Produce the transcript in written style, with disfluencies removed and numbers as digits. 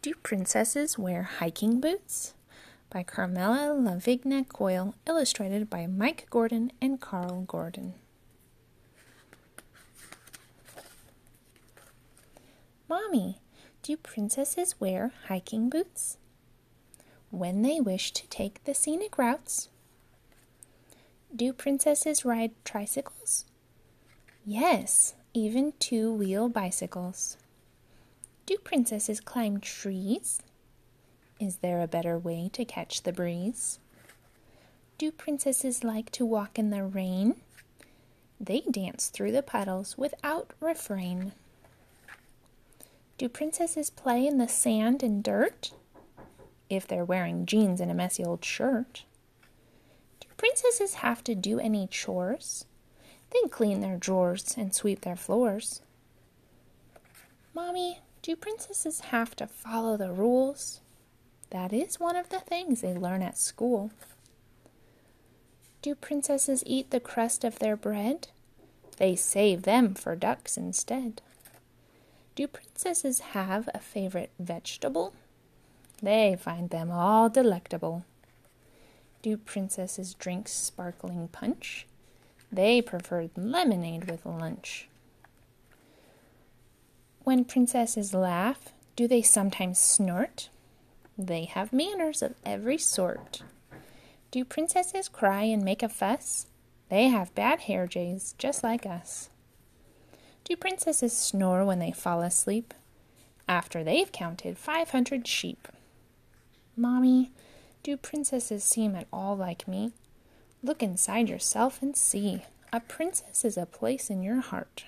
Do Princesses Wear Hiking Boots? By Carmella LaVigna Coyle, illustrated by Mike Gordon and Carl Gordon. Mommy, do princesses wear hiking boots? When they wish to take the scenic routes. Do princesses ride tricycles? Yes, even two-wheel bicycles. Do princesses climb trees? Is there a better way to catch the breeze? Do princesses like to walk in the rain? They dance through the puddles without refrain. Do princesses play in the sand and dirt? If they're wearing jeans and a messy old shirt. Do princesses have to do any chores? They clean their drawers and sweep their floors. Mommy, do princesses have to follow the rules? That is one of the things they learn at school. Do princesses eat the crust of their bread? They save them for ducks instead. Do princesses have a favorite vegetable? They find them all delectable. Do princesses drink sparkling punch? They prefer lemonade with lunch. When princesses laugh, do they sometimes snort? They have manners of every sort. Do princesses cry and make a fuss? They have bad hair days, just like us. Do princesses snore when they fall asleep? After they've counted 500 sheep. Mommy, do princesses seem at all like me? Look inside yourself and see. A princess is a place in your heart.